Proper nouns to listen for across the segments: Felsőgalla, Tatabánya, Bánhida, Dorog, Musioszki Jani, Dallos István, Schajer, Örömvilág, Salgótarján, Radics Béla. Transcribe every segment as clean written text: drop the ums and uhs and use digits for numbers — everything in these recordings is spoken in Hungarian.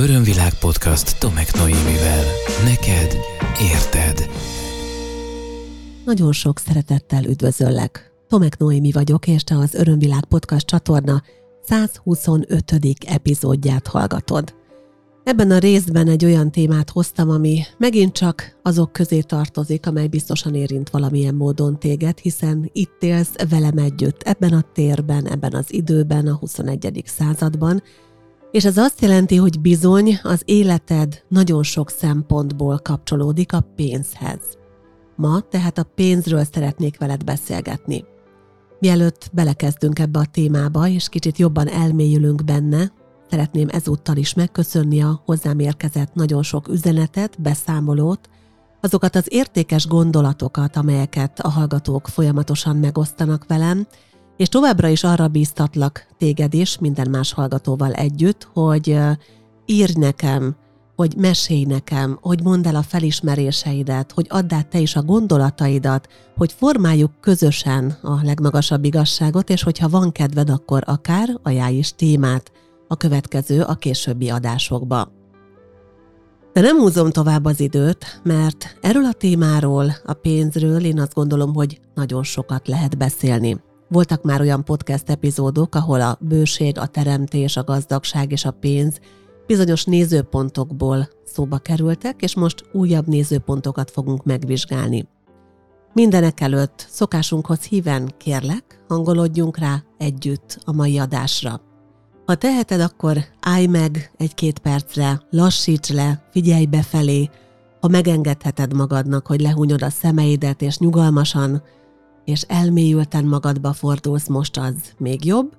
Örömvilág podcast Tomek Noémivel. Neked érted. Nagyon sok szeretettel üdvözöllek. Tomek Noémi vagyok, és te az Örömvilág podcast csatorna 125. epizódját hallgatod. Ebben a részben egy olyan témát hoztam, ami megint csak azok közé tartozik, amely biztosan érint valamilyen módon téged, hiszen itt élsz velem együtt, ebben a térben, ebben az időben, a 21. században, és ez azt jelenti, hogy bizony az életed nagyon sok szempontból kapcsolódik a pénzhez. Ma tehát a pénzről szeretnék veled beszélgetni. Mielőtt belekezdünk ebbe a témába, és kicsit jobban elmélyülünk benne, szeretném ezúttal is megköszönni a hozzám érkezett nagyon sok üzenetet, beszámolót, azokat az értékes gondolatokat, amelyeket a hallgatók folyamatosan megosztanak velem, és továbbra is arra bíztatlak téged is, minden más hallgatóval együtt, hogy írj nekem, hogy mesélj nekem, hogy mondd el a felismeréseidet, hogy add át te is a gondolataidat, hogy formáljuk közösen a legmagasabb igazságot, és hogyha van kedved, akkor akár ajánlj is témát a következő, a későbbi adásokba. De nem húzom tovább az időt, mert erről a témáról, a pénzről én azt gondolom, hogy nagyon sokat lehet beszélni. Voltak már olyan podcast epizódok, ahol a bőség, a teremtés, a gazdagság és a pénz bizonyos nézőpontokból szóba kerültek, és most újabb nézőpontokat fogunk megvizsgálni. Mindenek előtt szokásunkhoz híven kérlek, hangolódjunk rá együtt a mai adásra. Ha teheted, akkor állj meg egy-két percre, lassíts le, figyelj befelé, ha megengedheted magadnak, hogy lehúnyod a szemeidet, és nyugalmasan, és elmélyülten magadba fordulsz, most az még jobb,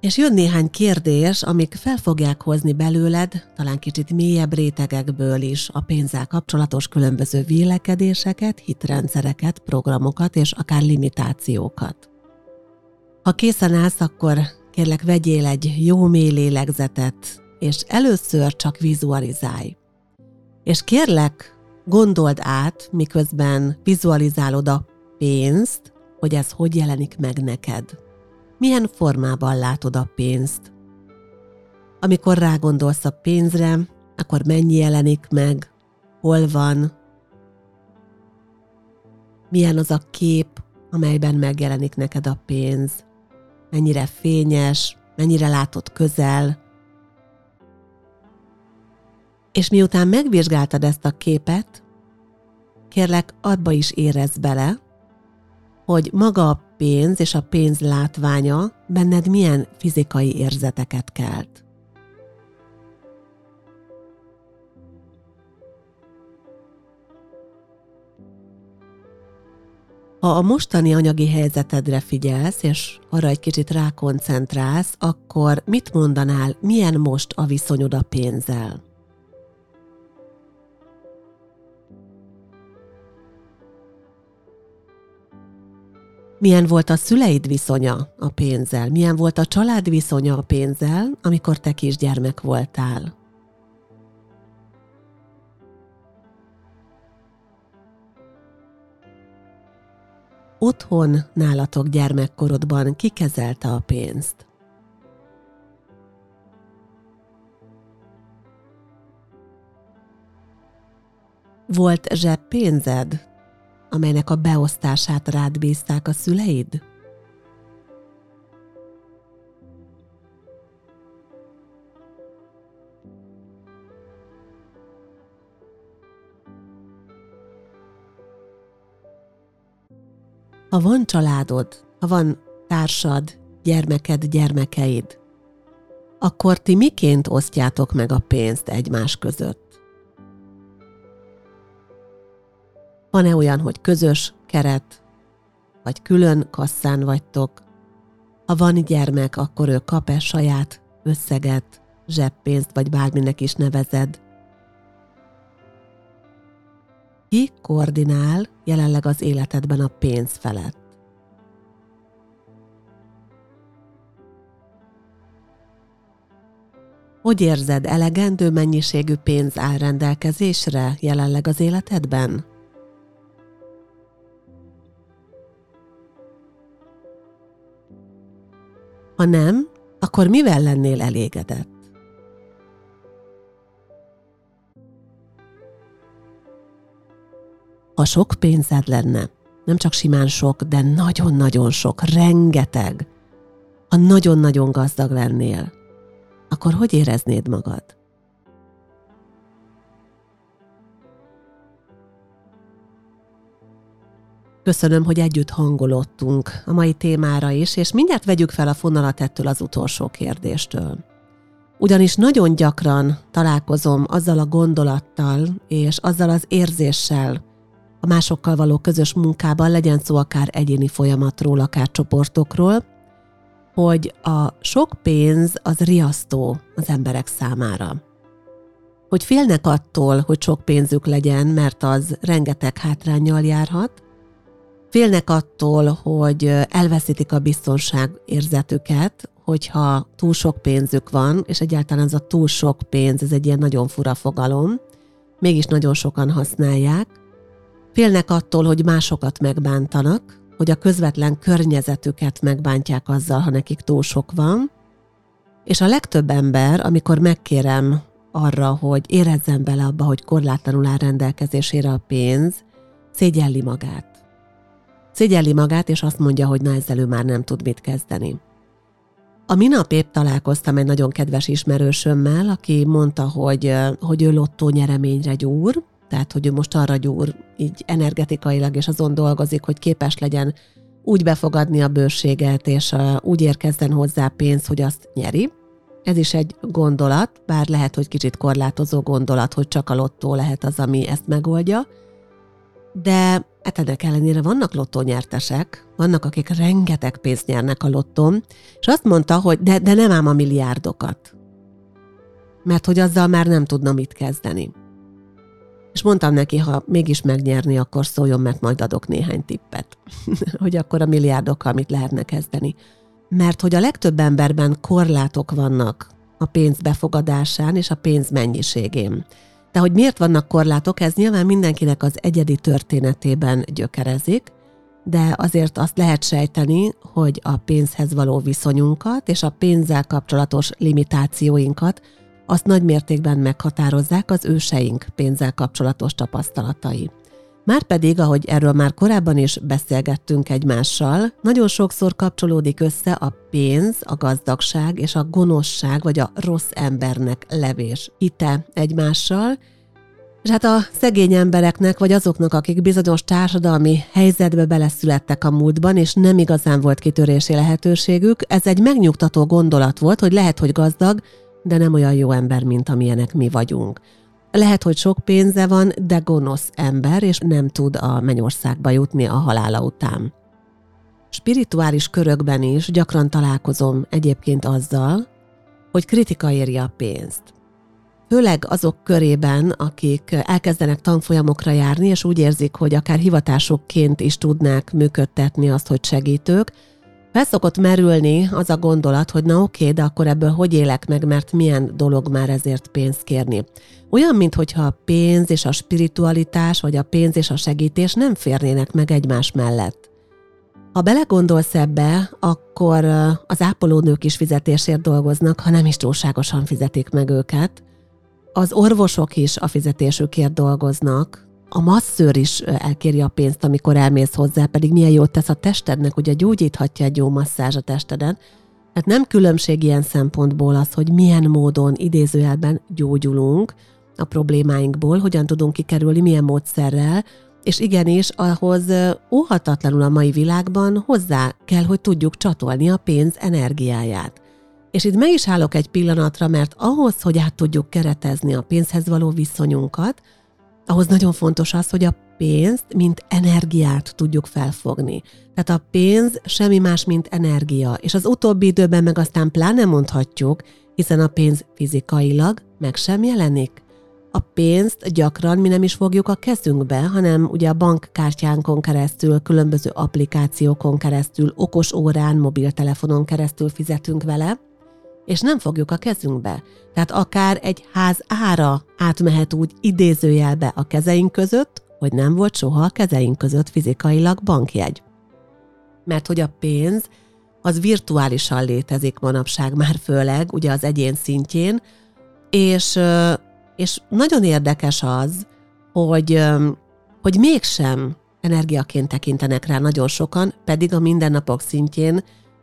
és jön néhány kérdés, amik fel fogják hozni belőled, talán kicsit mélyebb rétegekből is a pénzzel kapcsolatos különböző vélekedéseket, hitrendszereket, programokat és akár limitációkat. Ha készen állsz, akkor kérlek, vegyél egy jó mély lélegzetet, és először csak vizualizálj. És kérlek, gondold át, miközben vizualizálod a pénzt, hogy ez hogy jelenik meg neked. Milyen formában látod a pénzt? Amikor rágondolsz a pénzre, akkor mennyi jelenik meg? Hol van? Milyen az a kép, amelyben megjelenik neked a pénz? Mennyire fényes, mennyire látod közel. És miután megvizsgáltad ezt a képet, kérlek, abba is érezd bele, hogy maga a pénz és a pénz látványa benned milyen fizikai érzeteket kelt. Ha a mostani anyagi helyzetedre figyelsz, és arra egy kicsit rákoncentrálsz, akkor mit mondanál, milyen most a viszonyod a pénzzel? Milyen volt a szüleid viszonya a pénzzel? Milyen volt a család viszonya a pénzzel, amikor te kisgyermek voltál? Otthon nálatok gyermekkorodban ki kezelte a pénzt? Volt zseppénzed, amelynek a beosztását rád bízták a szüleid? Ha van családod, ha van társad, gyermeked, gyermekeid, akkor ti miként osztjátok meg a pénzt egymás között? Van-e olyan, hogy közös keret, vagy külön kasszán vagytok? Ha van gyermek, akkor ő kap-e saját összeget, zseppénzt, vagy bárminek is nevezed? Ki koordinál jelenleg az életedben a pénz felett? Hogy érzed, elegendő mennyiségű pénz áll rendelkezésre jelenleg az életedben? Ha nem, akkor mivel lennél elégedett? ha sok pénzed lenne, nem csak simán sok, de nagyon-nagyon sok, rengeteg, ha nagyon-nagyon gazdag lennél, akkor hogy éreznéd magad? Köszönöm, hogy együtt hangolódtunk a mai témára is, és mindjárt vegyük fel a fonalat ettől az utolsó kérdéstől. Ugyanis nagyon gyakran találkozom azzal a gondolattal és azzal az érzéssel a másokkal való közös munkában, legyen szó akár egyéni folyamatról, akár csoportokról, hogy a sok pénz az riasztó az emberek számára. Hogy félnek attól, hogy sok pénzük legyen, mert az rengeteg hátránnyal járhat, félnek attól, hogy elveszítik a biztonságérzetüket, hogyha túl sok pénzük van, és egyáltalán ez a túl sok pénz, ez egy ilyen nagyon fura fogalom, mégis nagyon sokan használják. Félnek attól, hogy másokat megbántanak, hogy a közvetlen környezetüket megbántják azzal, ha nekik túl sok van. És a legtöbb ember, amikor megkérem arra, hogy érezzen bele abba, hogy korlátlanul áll rendelkezésére a pénz, szégyelli magát. Szégyelli magát, és azt mondja, hogy na, ezzel ő már nem tud mit kezdeni. A minap épp találkoztam egy nagyon kedves ismerősömmel, aki mondta, hogy ő lottó nyereményre gyúr, tehát hogy ő most arra gyúr így energetikailag, és azon dolgozik, hogy képes legyen úgy befogadni a bőséget, és úgy érkezzen hozzá pénz, hogy azt nyeri. Ez is egy gondolat, bár lehet, hogy kicsit korlátozó gondolat, hogy csak a lottó lehet az, ami ezt megoldja, de ennek ellenére vannak lottónyertesek, vannak, akik rengeteg pénzt nyernek a lottón, és azt mondta, hogy de nem ám a milliárdokat, mert hogy azzal már nem tudna mit kezdeni. És mondtam neki, ha mégis megnyerni, akkor szóljon, mert majd adok néhány tippet, hogy akkor a milliárdokkal mit lehetne kezdeni. Mert hogy a legtöbb emberben korlátok vannak a pénz befogadásán és a pénz mennyiségén. De hogy miért vannak korlátok, ez nyilván mindenkinek az egyedi történetében gyökerezik, de azért azt lehet sejteni, hogy a pénzhez való viszonyunkat és a pénzzel kapcsolatos limitációinkat azt nagymértékben meghatározzák az őseink pénzzel kapcsolatos tapasztalatai. Márpedig, ahogy erről már korábban is beszélgettünk egymással, nagyon sokszor kapcsolódik össze a pénz, a gazdagság és a gonoszság, vagy a rossz embernek levés hite egymással, és hát a szegény embereknek, vagy azoknak, akik bizonyos társadalmi helyzetbe beleszülettek a múltban, és nem igazán volt kitörési lehetőségük, ez egy megnyugtató gondolat volt, hogy lehet, hogy gazdag, de nem olyan jó ember, mint amilyenek mi vagyunk. Lehet, hogy sok pénze van, de gonosz ember, és nem tud a mennyországba jutni a halála után. Spirituális körökben is gyakran találkozom egyébként azzal, hogy kritika éri a pénzt. Főleg azok körében, akik elkezdenek tanfolyamokra járni, és úgy érzik, hogy akár hivatásukként is tudnák működtetni azt, hogy segítők, felszokott merülni az a gondolat, hogy na oké, de akkor ebből hogy élek meg, mert milyen dolog már ezért pénzt kérni. Olyan, mintha a pénz és a spiritualitás, vagy a pénz és a segítés nem férnének meg egymás mellett. Ha belegondolsz ebbe, akkor az ápolónők is fizetésért dolgoznak, ha nem is túlságosan fizetik meg őket. Az orvosok is a fizetésükért dolgoznak. A masszőr is elkéri a pénzt, amikor elmész hozzá, pedig milyen jót tesz a testednek, ugye gyógyíthatja egy jó masszázs a testeden. Tehát nem különbség ilyen szempontból az, hogy milyen módon idézőjelben gyógyulunk a problémáinkból, hogyan tudunk kikerülni, milyen módszerrel, és igenis ahhoz óhatatlanul a mai világban hozzá kell, hogy tudjuk csatolni a pénz energiáját. És itt meg is állok egy pillanatra, mert ahhoz, hogy át tudjuk keretezni a pénzhez való viszonyunkat, ahhoz nagyon fontos az, hogy a pénzt, mint energiát tudjuk felfogni. Tehát a pénz semmi más, mint energia, és az utóbbi időben meg aztán pláne mondhatjuk, hiszen a pénz fizikailag meg sem jelenik. A pénzt gyakran mi nem is fogjuk a kezünkbe, hanem ugye a bankkártyánkon keresztül, különböző applikációkon keresztül, okos órán, mobiltelefonon keresztül fizetünk vele, és nem fogjuk a kezünkbe. Tehát akár egy ház ára átmehet úgy idézőjelbe a kezeink között, hogy nem volt soha a kezeink között fizikailag bankjegy. Mert hogy a pénz az virtuálisan létezik manapság már főleg, ugye az egyén szintjén, és nagyon érdekes az, hogy hogy mégsem energiaként tekintenek rá nagyon sokan, pedig a mindennapok szintjén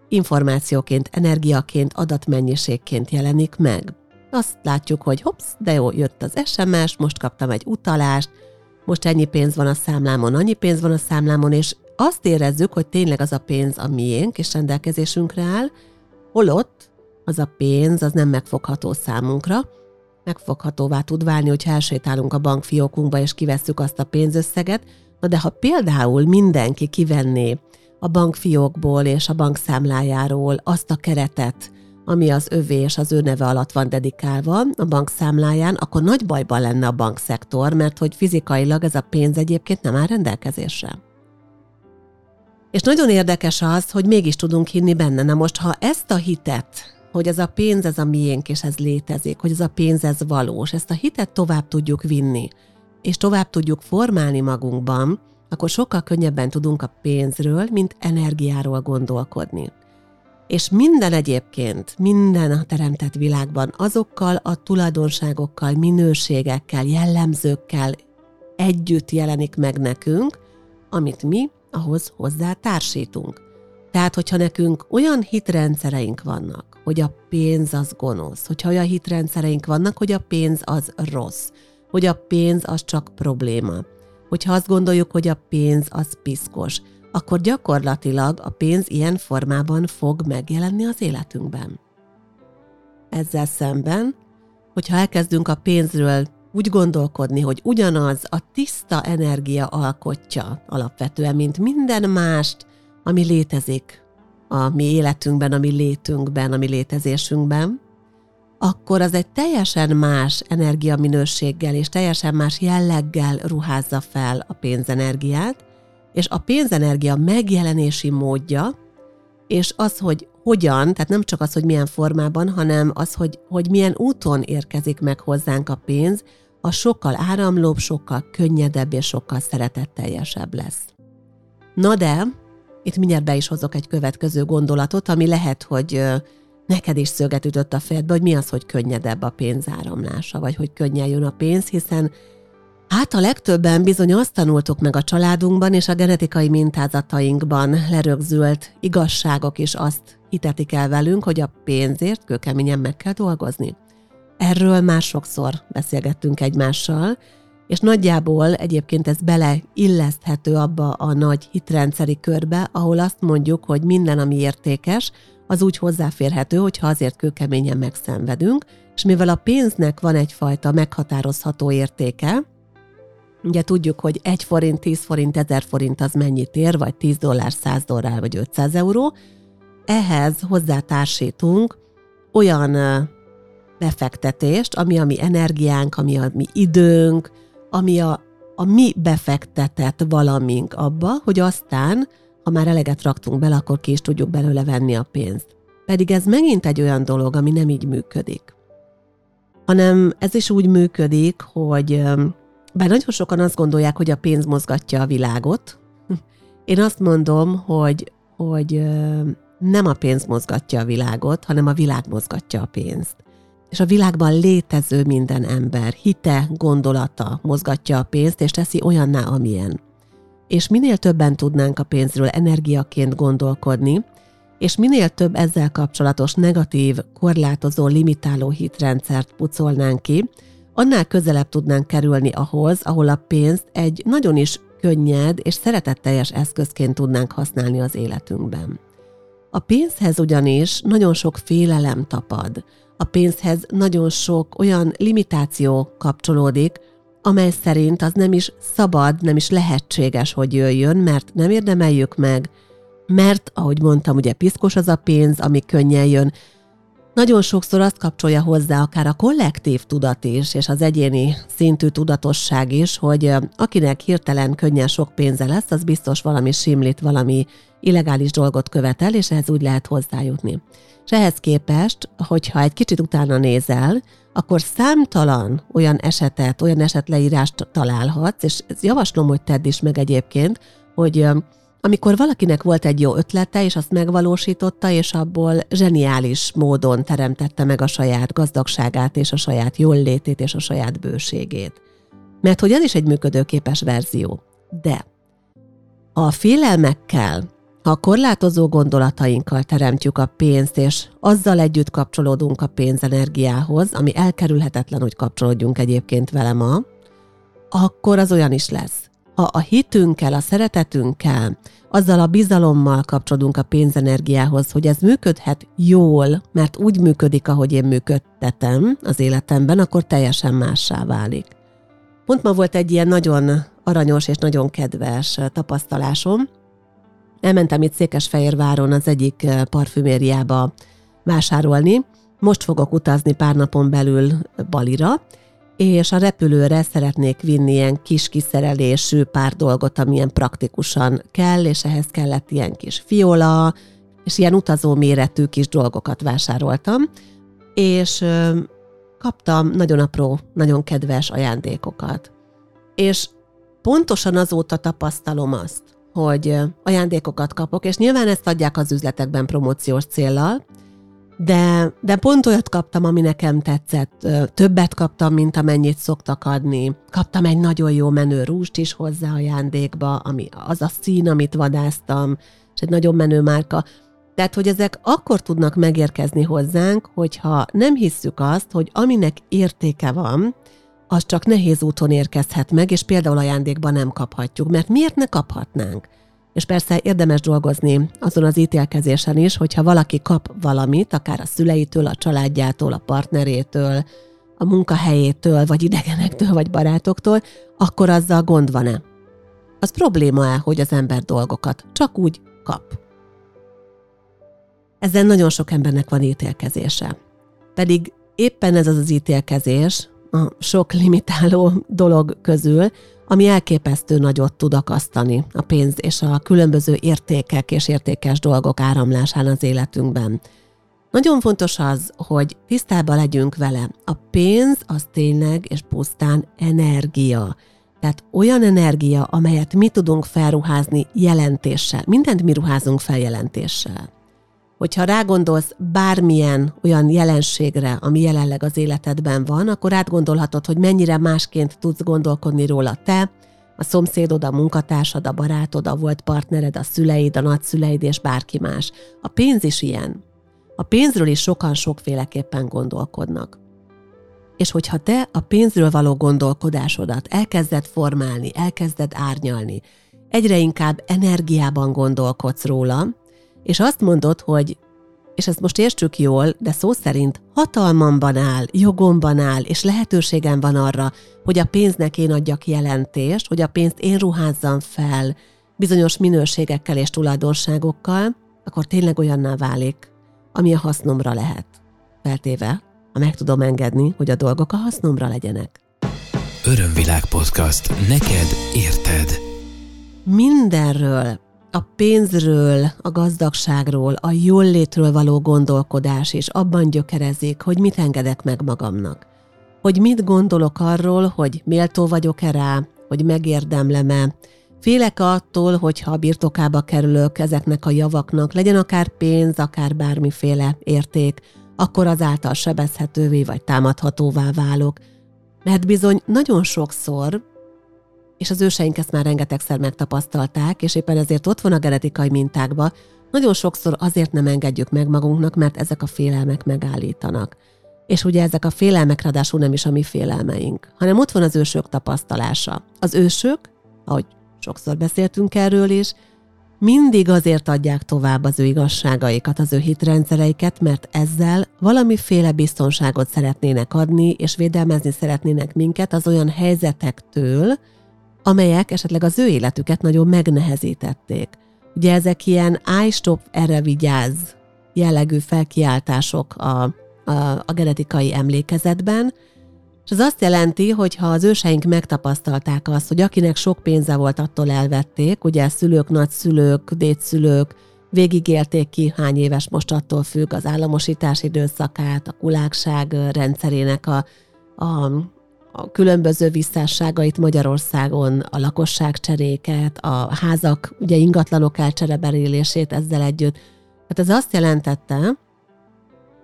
információként, energiaként, adatmennyiségként jelenik meg. Azt látjuk, hogy hopsz, de jó, jött az SMS, most kaptam egy utalást, most ennyi pénz van a számlámon, annyi pénz van a számlámon, és azt érezzük, hogy tényleg az a pénz a miénk, és rendelkezésünkre áll, holott az a pénz, az nem megfogható számunkra, megfoghatóvá tud válni, hogyha elsétálunk a bankfiókunkba, és kivesszük azt a pénzösszeget. Na de ha például mindenki kivenné a bankfiókból és a bankszámlájáról azt a keretet, ami az övé és az ő neve alatt van dedikálva a bankszámláján, akkor nagy bajban lenne a bankszektor, mert hogy fizikailag ez a pénz egyébként nem áll rendelkezésre. És nagyon érdekes az, hogy mégis tudunk hinni benne. Na most, ha ezt a hitet, hogy ez a pénz ez a miénk, és ez létezik, hogy ez a pénz ez valós, ezt a hitet tovább tudjuk vinni, és tovább tudjuk formálni magunkban, akkor sokkal könnyebben tudunk a pénzről, mint energiáról gondolkodni. És minden egyébként, minden a teremtett világban azokkal a tulajdonságokkal, minőségekkel, jellemzőkkel együtt jelenik meg nekünk, amit mi ahhoz hozzá társítunk. Tehát, hogyha nekünk olyan hitrendszereink vannak, hogy a pénz az gonosz, hogyha olyan hitrendszereink vannak, hogy a pénz az rossz, hogy a pénz az csak probléma, hogyha azt gondoljuk, hogy a pénz az piszkos, akkor gyakorlatilag a pénz ilyen formában fog megjelenni az életünkben. Ezzel szemben, hogyha elkezdünk a pénzről úgy gondolkodni, hogy ugyanaz a tiszta energia alkotja alapvetően, mint minden mást, ami létezik a mi életünkben, a mi létünkben, a mi létezésünkben, akkor az egy teljesen más energiaminőséggel és teljesen más jelleggel ruházza fel a pénzenergiát, és a pénzenergia megjelenési módja, és az, hogy hogyan, tehát nem csak az, hogy milyen formában, hanem az, hogy milyen úton érkezik meg hozzánk a pénz, a sokkal áramlóbb, sokkal könnyedebb és sokkal szeretetteljesebb lesz. Na de, itt mindjárt be is hozok egy következő gondolatot, ami lehet, hogy neked is szöget ütött a fejedbe, hogy mi az, hogy könnyedebb a pénzáramlása, vagy hogy könnyen jön a pénz, hiszen hát a legtöbben bizony azt tanultuk meg a családunkban és a genetikai mintázatainkban lerögzült igazságok is azt hitetik el velünk, hogy a pénzért kőkeményen meg kell dolgozni. Erről már sokszor beszélgettünk egymással, és nagyjából egyébként ez beleilleszthető abba a nagy hitrendszeri körbe, ahol azt mondjuk, hogy minden, ami értékes, az úgy hozzáférhető, hogyha azért kőkeményen megszenvedünk, és mivel a pénznek van egyfajta meghatározható értéke, ugye tudjuk, hogy 1 forint, 10 forint, 1000 forint az mennyit ér, vagy $10, $100, vagy €500, ehhez hozzátársítunk olyan befektetést, ami a mi energiánk, ami a mi időnk, ami a mi befektetett valamink abba, hogy aztán, ha már eleget raktunk bele, akkor ki is tudjuk belőle venni a pénzt. Pedig ez megint egy olyan dolog, ami nem így működik. Hanem ez is úgy működik, hogy bár nagyon sokan azt gondolják, hogy a pénz mozgatja a világot, én azt mondom, hogy nem a pénz mozgatja a világot, hanem a világ mozgatja a pénzt. És a világban létező minden ember hite, gondolata mozgatja a pénzt, és teszi olyanná, amilyen. És minél többen tudnánk a pénzről energiaként gondolkodni, és minél több ezzel kapcsolatos negatív, korlátozó, limitáló hitrendszert pucolnánk ki, annál közelebb tudnánk kerülni ahhoz, ahol a pénzt egy nagyon is könnyed és szeretetteljes eszközként tudnánk használni az életünkben. A pénzhez ugyanis nagyon sok félelem tapad. A pénzhez nagyon sok olyan limitáció kapcsolódik, amely szerint az nem is szabad, nem is lehetséges, hogy jöjjön, mert nem érdemeljük meg, mert, ahogy mondtam, ugye piszkos az a pénz, ami könnyen jön. Nagyon sokszor azt kapcsolja hozzá akár a kollektív tudat is, és az egyéni szintű tudatosság is, hogy akinek hirtelen könnyen sok pénze lesz, az biztos valami simlit, valami illegális dolgot követel, és ehhez úgy lehet hozzájutni. És ehhez képest, hogyha egy kicsit utána nézel, akkor számtalan olyan esetet, olyan esetleírást találhatsz, és javaslom, hogy tedd is meg egyébként, hogy amikor valakinek volt egy jó ötlete, és azt megvalósította, és abból zseniális módon teremtette meg a saját gazdagságát, és a saját jóllétét, és a saját bőségét. Mert hogy ez is egy működőképes verzió. De ha a félelmekkel, ha a korlátozó gondolatainkkal teremtjük a pénzt, és azzal együtt kapcsolódunk a pénzenergiához, ami elkerülhetetlen, hogy kapcsolódjunk egyébként vele ma, akkor az olyan is lesz. Ha a hitünkkel, a szeretetünkkel, azzal a bizalommal kapcsolódunk a pénzenergiához, hogy ez működhet jól, mert úgy működik, ahogy én működtetem az életemben, akkor teljesen mássá válik. Pont ma volt egy ilyen nagyon aranyos és nagyon kedves tapasztalásom. Elmentem itt Székesfehérváron az egyik parfümériába vásárolni. Most fogok utazni pár napon belül Balira, és a repülőre szeretnék vinni ilyen kis kiszerelésű pár dolgot, amilyen praktikusan kell, és ehhez kellett ilyen kis fiola, és ilyen utazó méretű kis dolgokat vásároltam, és kaptam nagyon apró, nagyon kedves ajándékokat. És pontosan azóta tapasztalom azt, hogy ajándékokat kapok, és nyilván ezt adják az üzletekben promóciós céllal, de pont olyat kaptam, ami nekem tetszett, többet kaptam, mint amennyit szoktak adni. Kaptam egy nagyon jó menő rúst is hozzá ajándékba, ami az a szín, amit vadáztam, és egy nagyon menő márka. Tehát, hogy ezek akkor tudnak megérkezni hozzánk, hogyha nem hisszük azt, hogy aminek értéke van, az csak nehéz úton érkezhet meg, és például ajándékban nem kaphatjuk, mert miért ne kaphatnánk? És persze érdemes dolgozni azon az ítélkezésen is, hogyha valaki kap valamit, akár a szüleitől, a családjától, a partnerétől, a munkahelyétől, vagy idegenektől, vagy barátoktól, akkor azzal gond van-e? Az probléma-e, hogy az ember dolgokat csak úgy kap? Ezen nagyon sok embernek van ítélkezése. Pedig éppen ez az az ítélkezés a sok limitáló dolog közül, ami elképesztő nagyot tud akasztani a pénz és a különböző értékek és értékes dolgok áramlásán az életünkben. Nagyon fontos az, hogy tisztában legyünk vele. A pénz az tényleg és pusztán energia. Tehát olyan energia, amelyet mi tudunk felruházni jelentéssel. Mindent mi ruházunk fel jelentéssel. Hogyha rágondolsz bármilyen olyan jelenségre, ami jelenleg az életedben van, akkor átgondolhatod, hogy mennyire másként tudsz gondolkodni róla te, a szomszédod, a munkatársad, a barátod, a volt partnered, a szüleid, a nagyszüleid és bárki más. A pénz is ilyen. A pénzről is sokan sokféleképpen gondolkodnak. És hogyha te a pénzről való gondolkodásodat elkezded formálni, elkezded árnyalni, egyre inkább energiában gondolkodsz róla, és azt mondod, hogy, és ezt most értsük jól, de szó szerint hatalmamban áll, jogomban áll, és lehetőségem van arra, hogy a pénznek én adjak jelentést, hogy a pénzt én ruházzam fel bizonyos minőségekkel és tulajdonságokkal, akkor tényleg olyanná válik, ami a hasznomra lehet. Feltéve, ha meg tudom engedni, hogy a dolgok a hasznomra legyenek. Örömvilág podcast. Neked érted. Mindenről. A pénzről, a gazdagságról, a jól létről való gondolkodás is abban gyökerezik, hogy mit engedek meg magamnak. Hogy mit gondolok arról, hogy méltó vagyok-e rá, hogy megérdemlem-e. Félek attól, hogyha a birtokába kerülök ezeknek a javaknak, legyen akár pénz, akár bármiféle érték, akkor azáltal sebezhetővé vagy támadhatóvá válok. Mert bizony nagyon sokszor, és az őseink ezt már rengetegszer megtapasztalták, és éppen ezért ott van a genetikai mintákban, nagyon sokszor azért nem engedjük meg magunknak, mert ezek a félelmek megállítanak. És ugye ezek a félelmek ráadásul nem is a mi félelmeink, hanem ott van az ősök tapasztalása. Az ősök, ahogy sokszor beszéltünk erről is, mindig azért adják tovább az ő igazságaikat, az ő hitrendszereiket, mert ezzel valamiféle biztonságot szeretnének adni, és védelmezni szeretnének minket az olyan helyzetektől, amelyek esetleg az ő életüket nagyon megnehezítették. Ugye ezek ilyen állj, stop, erre vigyázz jellegű felkiáltások a genetikai emlékezetben, és az azt jelenti, hogy ha az őseink megtapasztalták azt, hogy akinek sok pénze volt, attól elvették, ugye szülők, nagyszülők, dédszülők végigélték ki, hány éves most attól függ az államosítás időszakát, a kulákság rendszerének a különböző visszásságait Magyarországon, a lakosságcseréket, a házak, ugye ingatlanok elcsereberélését ezzel együtt. Hát ez azt jelentette,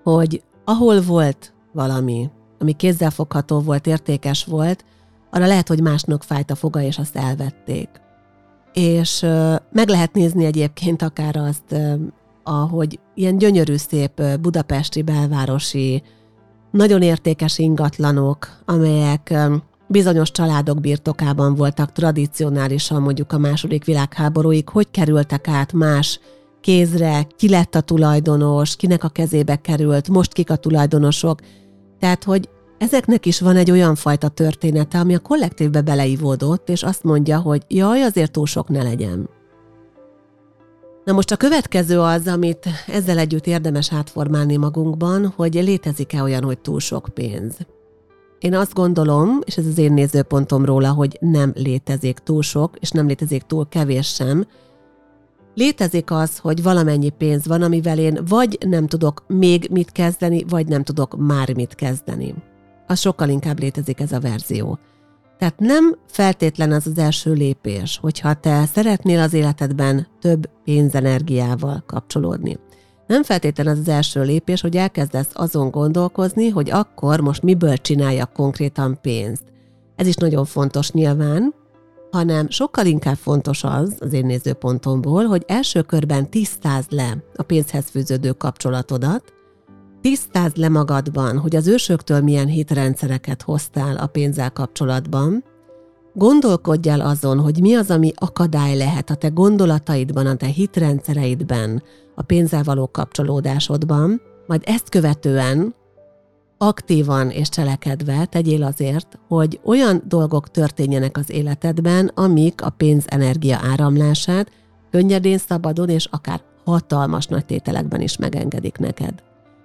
hogy ahol volt valami, ami kézzelfogható volt, értékes volt, arra lehet, hogy másnak fájt a foga, és azt elvették. és meg lehet nézni egyébként akár azt, ahogy ilyen gyönyörű szép budapesti, belvárosi, nagyon értékes ingatlanok, amelyek bizonyos családok birtokában voltak tradicionálisan mondjuk a második világháborúig, hogy kerültek át más kézre, ki lett a tulajdonos, kinek a kezébe került, most kik a tulajdonosok. Tehát, hogy ezeknek is van egy olyan fajta története, ami a kollektívbe beleivódott, és azt mondja, hogy jaj, azért túl sok ne legyen. Na most a következő az, amit ezzel együtt érdemes átformálni magunkban, hogy létezik-e olyan, hogy túl sok pénz. Én azt gondolom, és ez az én nézőpontom róla, hogy nem létezik túl sok, és nem létezik túl kevés sem. Létezik az, hogy valamennyi pénz van, amivel én vagy nem tudok még mit kezdeni, vagy nem tudok már mit kezdeni. Az sokkal inkább létezik ez a verzió. Tehát nem feltétlen az az első lépés, hogyha te szeretnél az életedben több pénzenergiával kapcsolódni. Nem feltétlen az az első lépés, hogy elkezdesz azon gondolkozni, hogy akkor most miből csináljak konkrétan pénzt. Ez is nagyon fontos nyilván, hanem sokkal inkább fontos az én nézőpontomból, hogy első körben tisztázd le a pénzhez fűződő kapcsolatodat, tisztázd le magadban, hogy az ősöktől milyen hitrendszereket hoztál a pénzzel kapcsolatban, gondolkodj el azon, hogy mi az, ami akadály lehet a te gondolataidban, a te hitrendszereidben, a pénzzel való kapcsolódásodban, majd ezt követően aktívan és cselekedve tegyél azért, hogy olyan dolgok történjenek az életedben, amik a pénzenergia áramlását könnyedén, szabadon és akár hatalmas nagy tételekben is megengedik neked.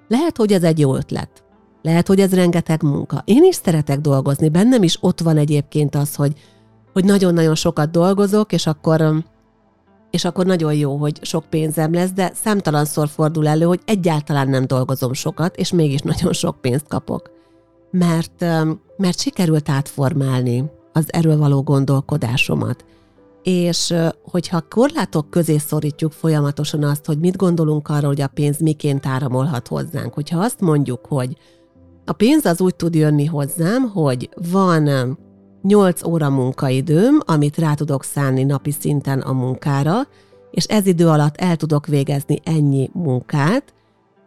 Lehet, hogy ez egy jó ötlet. Lehet, hogy ez rengeteg munka. Én is szeretek dolgozni, bennem is ott van egyébként az, hogy nagyon-nagyon sokat dolgozok, és akkor nagyon jó, hogy sok pénzem lesz, de számtalanszor fordul elő, hogy egyáltalán nem dolgozom sokat, és mégis nagyon sok pénzt kapok. Mert sikerült átformálni az erről való gondolkodásomat. És hogyha korlátok közé szorítjuk folyamatosan azt, hogy mit gondolunk arról, hogy a pénz miként áramolhat hozzánk, hogyha azt mondjuk, hogy a pénz az úgy tud jönni hozzám, hogy van 8 óra munkaidőm, amit rá tudok szánni napi szinten a munkára, és ez idő alatt el tudok végezni ennyi munkát,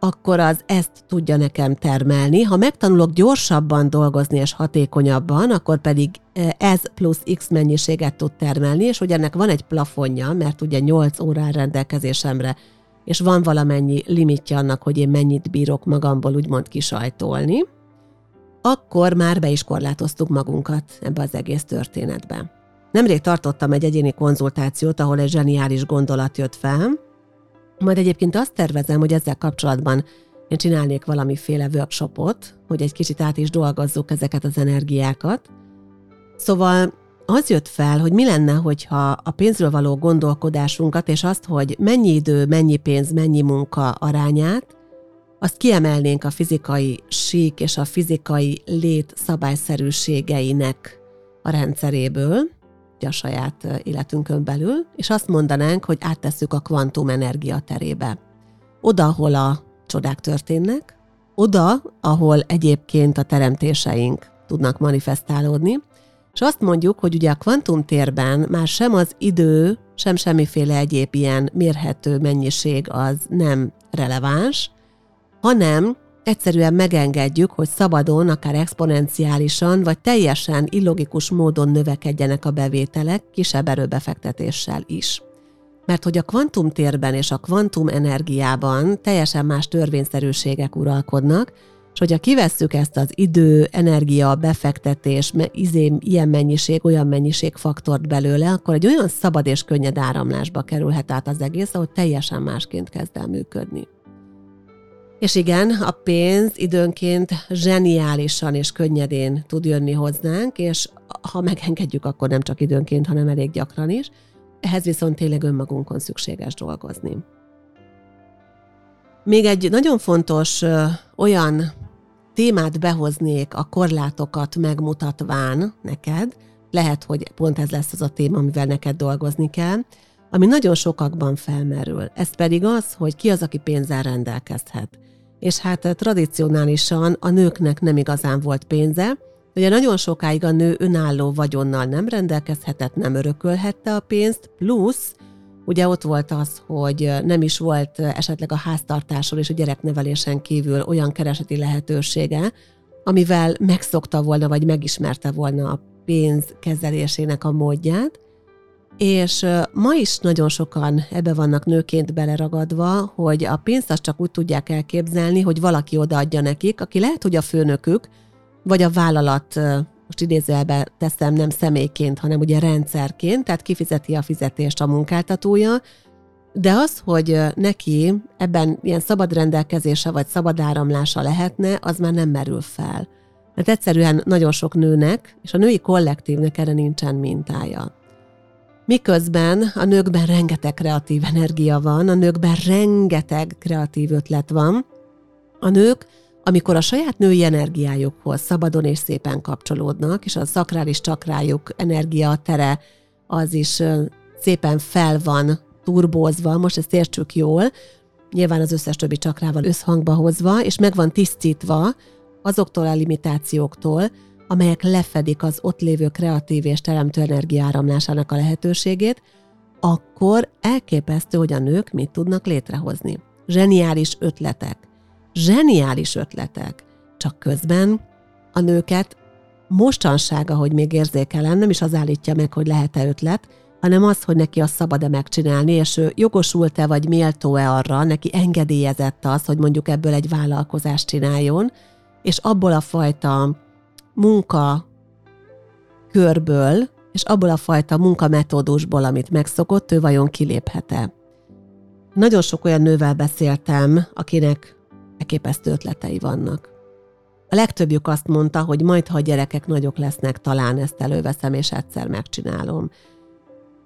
akkor az ezt tudja nekem termelni. Ha megtanulok gyorsabban dolgozni és hatékonyabban, akkor pedig ez plusz X mennyiséget tud termelni, és hogy ennek van egy plafonja, mert ugye 8 órán rendelkezésemre, és van valamennyi limitje annak, hogy én mennyit bírok magamból úgymond kisajtolni, akkor már be is korlátoztuk magunkat ebbe az egész történetbe. Nemrég tartottam egy egyéni konzultációt, ahol egy zseniális gondolat jött fel, majd egyébként azt tervezem, hogy ezzel kapcsolatban én csinálnék valamiféle workshopot, hogy egy kicsit át is dolgozzuk ezeket az energiákat. Szóval az jött fel, hogy mi lenne, hogyha a pénzről való gondolkodásunkat, és azt, hogy mennyi idő, mennyi pénz, mennyi munka arányát, azt kiemelnénk a fizikai sík és a fizikai lét szabályszerűségeinek a rendszeréből, a saját életünkön belül, és azt mondanánk, hogy áttesszük a kvantumenergia terébe. Oda, ahol a csodák történnek, oda, ahol egyébként a teremtéseink tudnak manifestálódni, és azt mondjuk, hogy ugye a kvantumtérben már sem az idő, sem semmiféle egyéb ilyen mérhető mennyiség az nem releváns, hanem egyszerűen megengedjük, hogy szabadon, akár exponenciálisan, vagy teljesen illogikus módon növekedjenek a bevételek kisebb erőbefektetéssel is. Mert hogy a kvantumtérben és a kvantumenergiában teljesen más törvényszerűségek uralkodnak, és hogyha kivesszük ezt az idő, energia, befektetés, ilyen mennyiség, olyan mennyiség faktort belőle, akkor egy olyan szabad és könnyed áramlásba kerülhet át az egész, ahogy teljesen másként kezd el működni. És igen, a pénz időnként zseniálisan és könnyedén tud jönni hozzánk, és ha megengedjük, akkor nem csak időnként, hanem elég gyakran is. Ehhez viszont tényleg önmagunkon szükséges dolgozni. Még egy nagyon fontos olyan témát behoznék a korlátokat megmutatván neked, lehet, hogy pont ez lesz az a téma, amivel neked dolgozni kell, ami nagyon sokakban felmerül. Ez pedig az, hogy ki az, aki pénzzel rendelkezhet. És hát tradicionálisan a nőknek nem igazán volt pénze, Ugye nagyon sokáig a nő önálló vagyonnal nem rendelkezhetett, nem örökölhette a pénzt, plusz ugye ott volt az, hogy nem is volt esetleg a háztartáson és a gyereknevelésen kívül olyan kereseti lehetősége, amivel megszokta volna, vagy megismerte volna a pénz kezelésének a módját, és ma is nagyon sokan ebbe vannak nőként beleragadva, hogy a pénzt azt csak úgy tudják elképzelni, hogy valaki odaadja nekik, aki lehet, hogy a főnökük, vagy a vállalat, most idézőjelbe teszem, nem személyként, hanem ugye rendszerként, tehát kifizeti a fizetést a munkáltatója, de az, hogy neki ebben ilyen szabad rendelkezése vagy szabad áramlása lehetne, az már nem merül fel. Mert egyszerűen nagyon sok nőnek, és a női kollektívnek erre nincsen mintája. Miközben a nőkben rengeteg kreatív energia van, a nőkben rengeteg kreatív ötlet van. A nők, amikor a saját női energiájukhoz szabadon és szépen kapcsolódnak, és a szakrális csakrájuk energiatere az is szépen fel van turbózva, most ezt értsük jól, nyilván az összes többi csakrával összhangba hozva, és meg van tisztítva azoktól a limitációktól, amelyek lefedik az ott lévő kreatív és teremtő energia áramlásának a lehetőségét, akkor elképesztő, hogy a nők mit tudnak létrehozni. Zseniális ötletek. Zseniális ötletek. Csak közben a nőket mostansága, hogy még érzékelen, nem is az állítja meg, hogy lehet-e ötlet, hanem az, hogy neki azt szabad-e megcsinálni, és ő jogosult-e vagy méltó-e arra, neki engedélyezett az, hogy mondjuk ebből egy vállalkozást csináljon, és abból a fajta munka körből, és abból a fajta munkametódusból, amit megszokott, ő vajon kiléphet-e. Nagyon sok olyan nővel beszéltem, akinek elképesztő ötletei vannak. A legtöbbjük azt mondta, hogy majd, ha a gyerekek nagyok lesznek, talán ezt előveszem, és egyszer megcsinálom.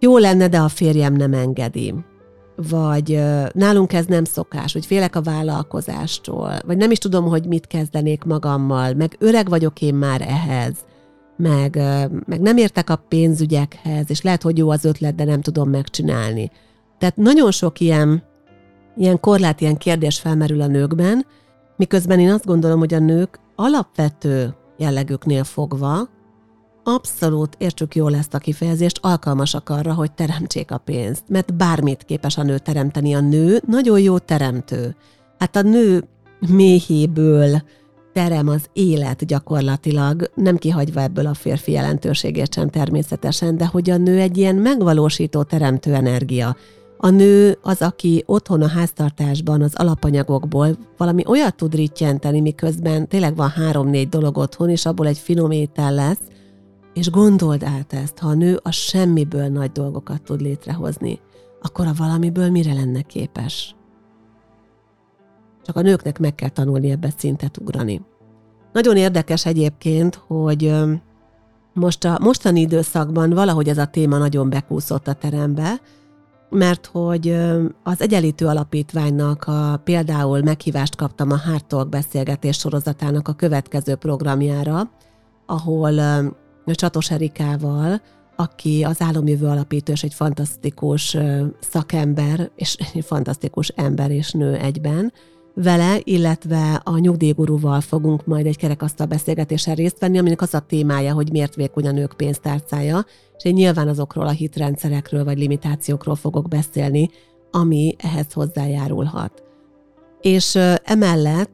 Jó lenne, de a férjem nem engedi. Vagy nálunk ez nem szokás, hogy félek a vállalkozástól, vagy nem is tudom, hogy mit kezdenék magammal, meg öreg vagyok én már ehhez, meg nem értek a pénzügyekhez, és lehet, hogy jó az ötlet, de nem tudom megcsinálni. Tehát nagyon sok ilyen korlát, ilyen kérdés felmerül a nőkben, miközben én azt gondolom, hogy a nők alapvető jellegüknél fogva abszolút, értsük jól ezt a kifejezést, alkalmasak arra, hogy teremtsék a pénzt, mert bármit képes a nő teremteni. A nő nagyon jó teremtő. Hát a nő méhéből terem az élet gyakorlatilag, nem kihagyva ebből a férfi jelentőségét sem természetesen, de hogy a nő egy ilyen megvalósító teremtő energia. A nő az, aki otthon a háztartásban az alapanyagokból valami olyat tud rittyenteni, miközben tényleg van 3-4 dolog otthon, és abból egy finom étel lesz, és gondold át ezt, ha a nő a semmiből nagy dolgokat tud létrehozni, akkor a valamiből mire lenne képes? Csak a nőknek meg kell tanulni ebbe szintet ugrani. Nagyon érdekes egyébként, hogy most a mostani időszakban valahogy ez a téma nagyon bekúszott a terembe, mert hogy az Egyenlítő Alapítványnak például meghívást kaptam a Hard Talk beszélgetés sorozatának a következő programjára, ahol Csatos Erikával, aki az Álomjövő alapító és egy fantasztikus szakember, és egy fantasztikus ember és nő egyben, vele, illetve a Nyugdíjgurúval fogunk majd egy kerekasztal beszélgetésen részt venni, aminek az a témája, hogy miért vékony a nők pénztárcája, és én nyilván azokról a hitrendszerekről vagy limitációkról fogok beszélni, ami ehhez hozzájárulhat. És emellett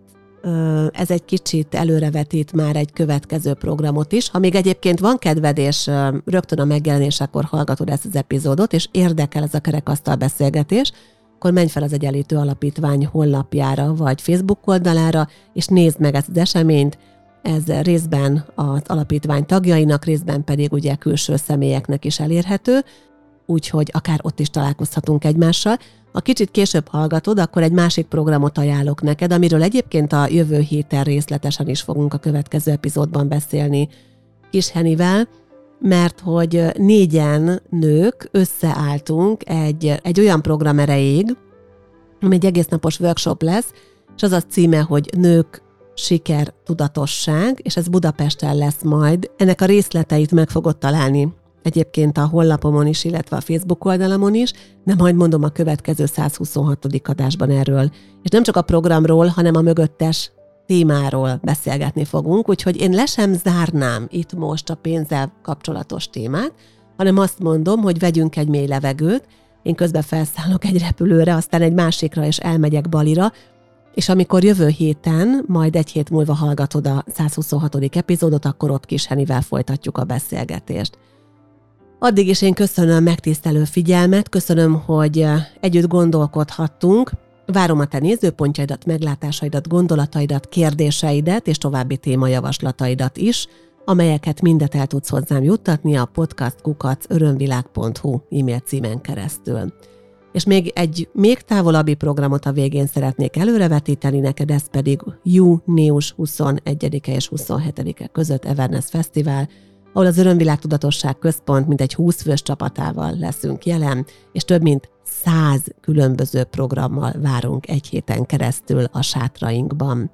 ez egy kicsit előrevetít már egy következő programot is. Ha még egyébként van kedved, és rögtön a megjelenésekor hallgatod ezt az epizódot, és érdekel ez a kerekasztal beszélgetés, akkor menj fel az Egyenlítő Alapítvány honlapjára, vagy Facebook oldalára, és nézd meg ezt az eseményt. Ez részben az alapítvány tagjainak, részben pedig ugye külső személyeknek is elérhető, úgyhogy akár ott is találkozhatunk egymással. Ha kicsit később hallgatod, akkor egy másik programot ajánlok neked, amiről egyébként a jövő héten részletesen is fogunk a következő epizódban beszélni Kis Henivel, mert hogy 4 nők összeálltunk egy olyan program erejéig, ami egy egésznapos workshop lesz, és az a címe, hogy Nők, Siker, Tudatosság, és ez Budapesten lesz majd. Ennek a részleteit meg fogod találni egyébként a honlapomon is, illetve a Facebook oldalamon is, de majd mondom a következő 126. adásban erről. És nem csak a programról, hanem a mögöttes témáról beszélgetni fogunk, úgyhogy én le sem zárnám itt most a pénzzel kapcsolatos témát, hanem azt mondom, hogy vegyünk egy mély levegőt, én közben felszállok egy repülőre, aztán egy másikra, és elmegyek Balira, és amikor jövő héten, majd egy hét múlva hallgatod a 126. epizódot, akkor ott Kis Henivel folytatjuk a beszélgetést. Addig is én köszönöm a megtisztelő figyelmet, köszönöm, hogy együtt gondolkodhattunk, várom a te nézőpontjaidat, meglátásaidat, gondolataidat, kérdéseidet és további témajavaslataidat is, amelyeket mindet el tudsz hozzám juttatni a podcast@örömvilág.hu e-mail címen keresztül. És még egy még távolabbi programot a végén szeretnék előrevetíteni neked, ez pedig június 21-e és 27-e között Everness Fesztivál, ahol az Örömvilág Tudatosság Központ mintegy 20 fős csapatával leszünk jelen, és több mint 100 különböző programmal várunk egy héten keresztül a sátrainkban.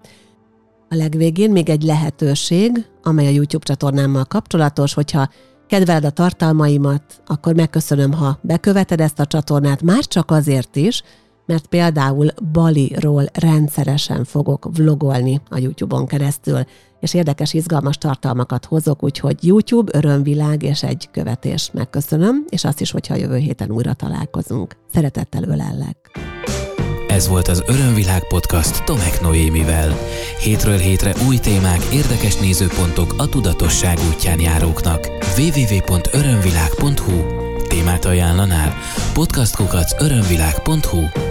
A legvégén még egy lehetőség, amely a YouTube csatornámmal kapcsolatos, hogyha kedveled a tartalmaimat, akkor megköszönöm, ha beköveted ezt a csatornát, már csak azért is, mert például Baliról rendszeresen fogok vlogolni a YouTube-on keresztül, és érdekes, izgalmas tartalmakat hozok, úgyhogy YouTube, Örömvilág és egy követés. Megköszönöm, és azt is, hogyha jövő héten újra találkozunk. Szeretettel ölellek! Ez volt az Örömvilág Podcast Tomek Noémivel. Hétről hétre új témák, érdekes nézőpontok a tudatosság útján járóknak. www.örömvilág.hu témát ajánlanál? podcast@örömvilág.hu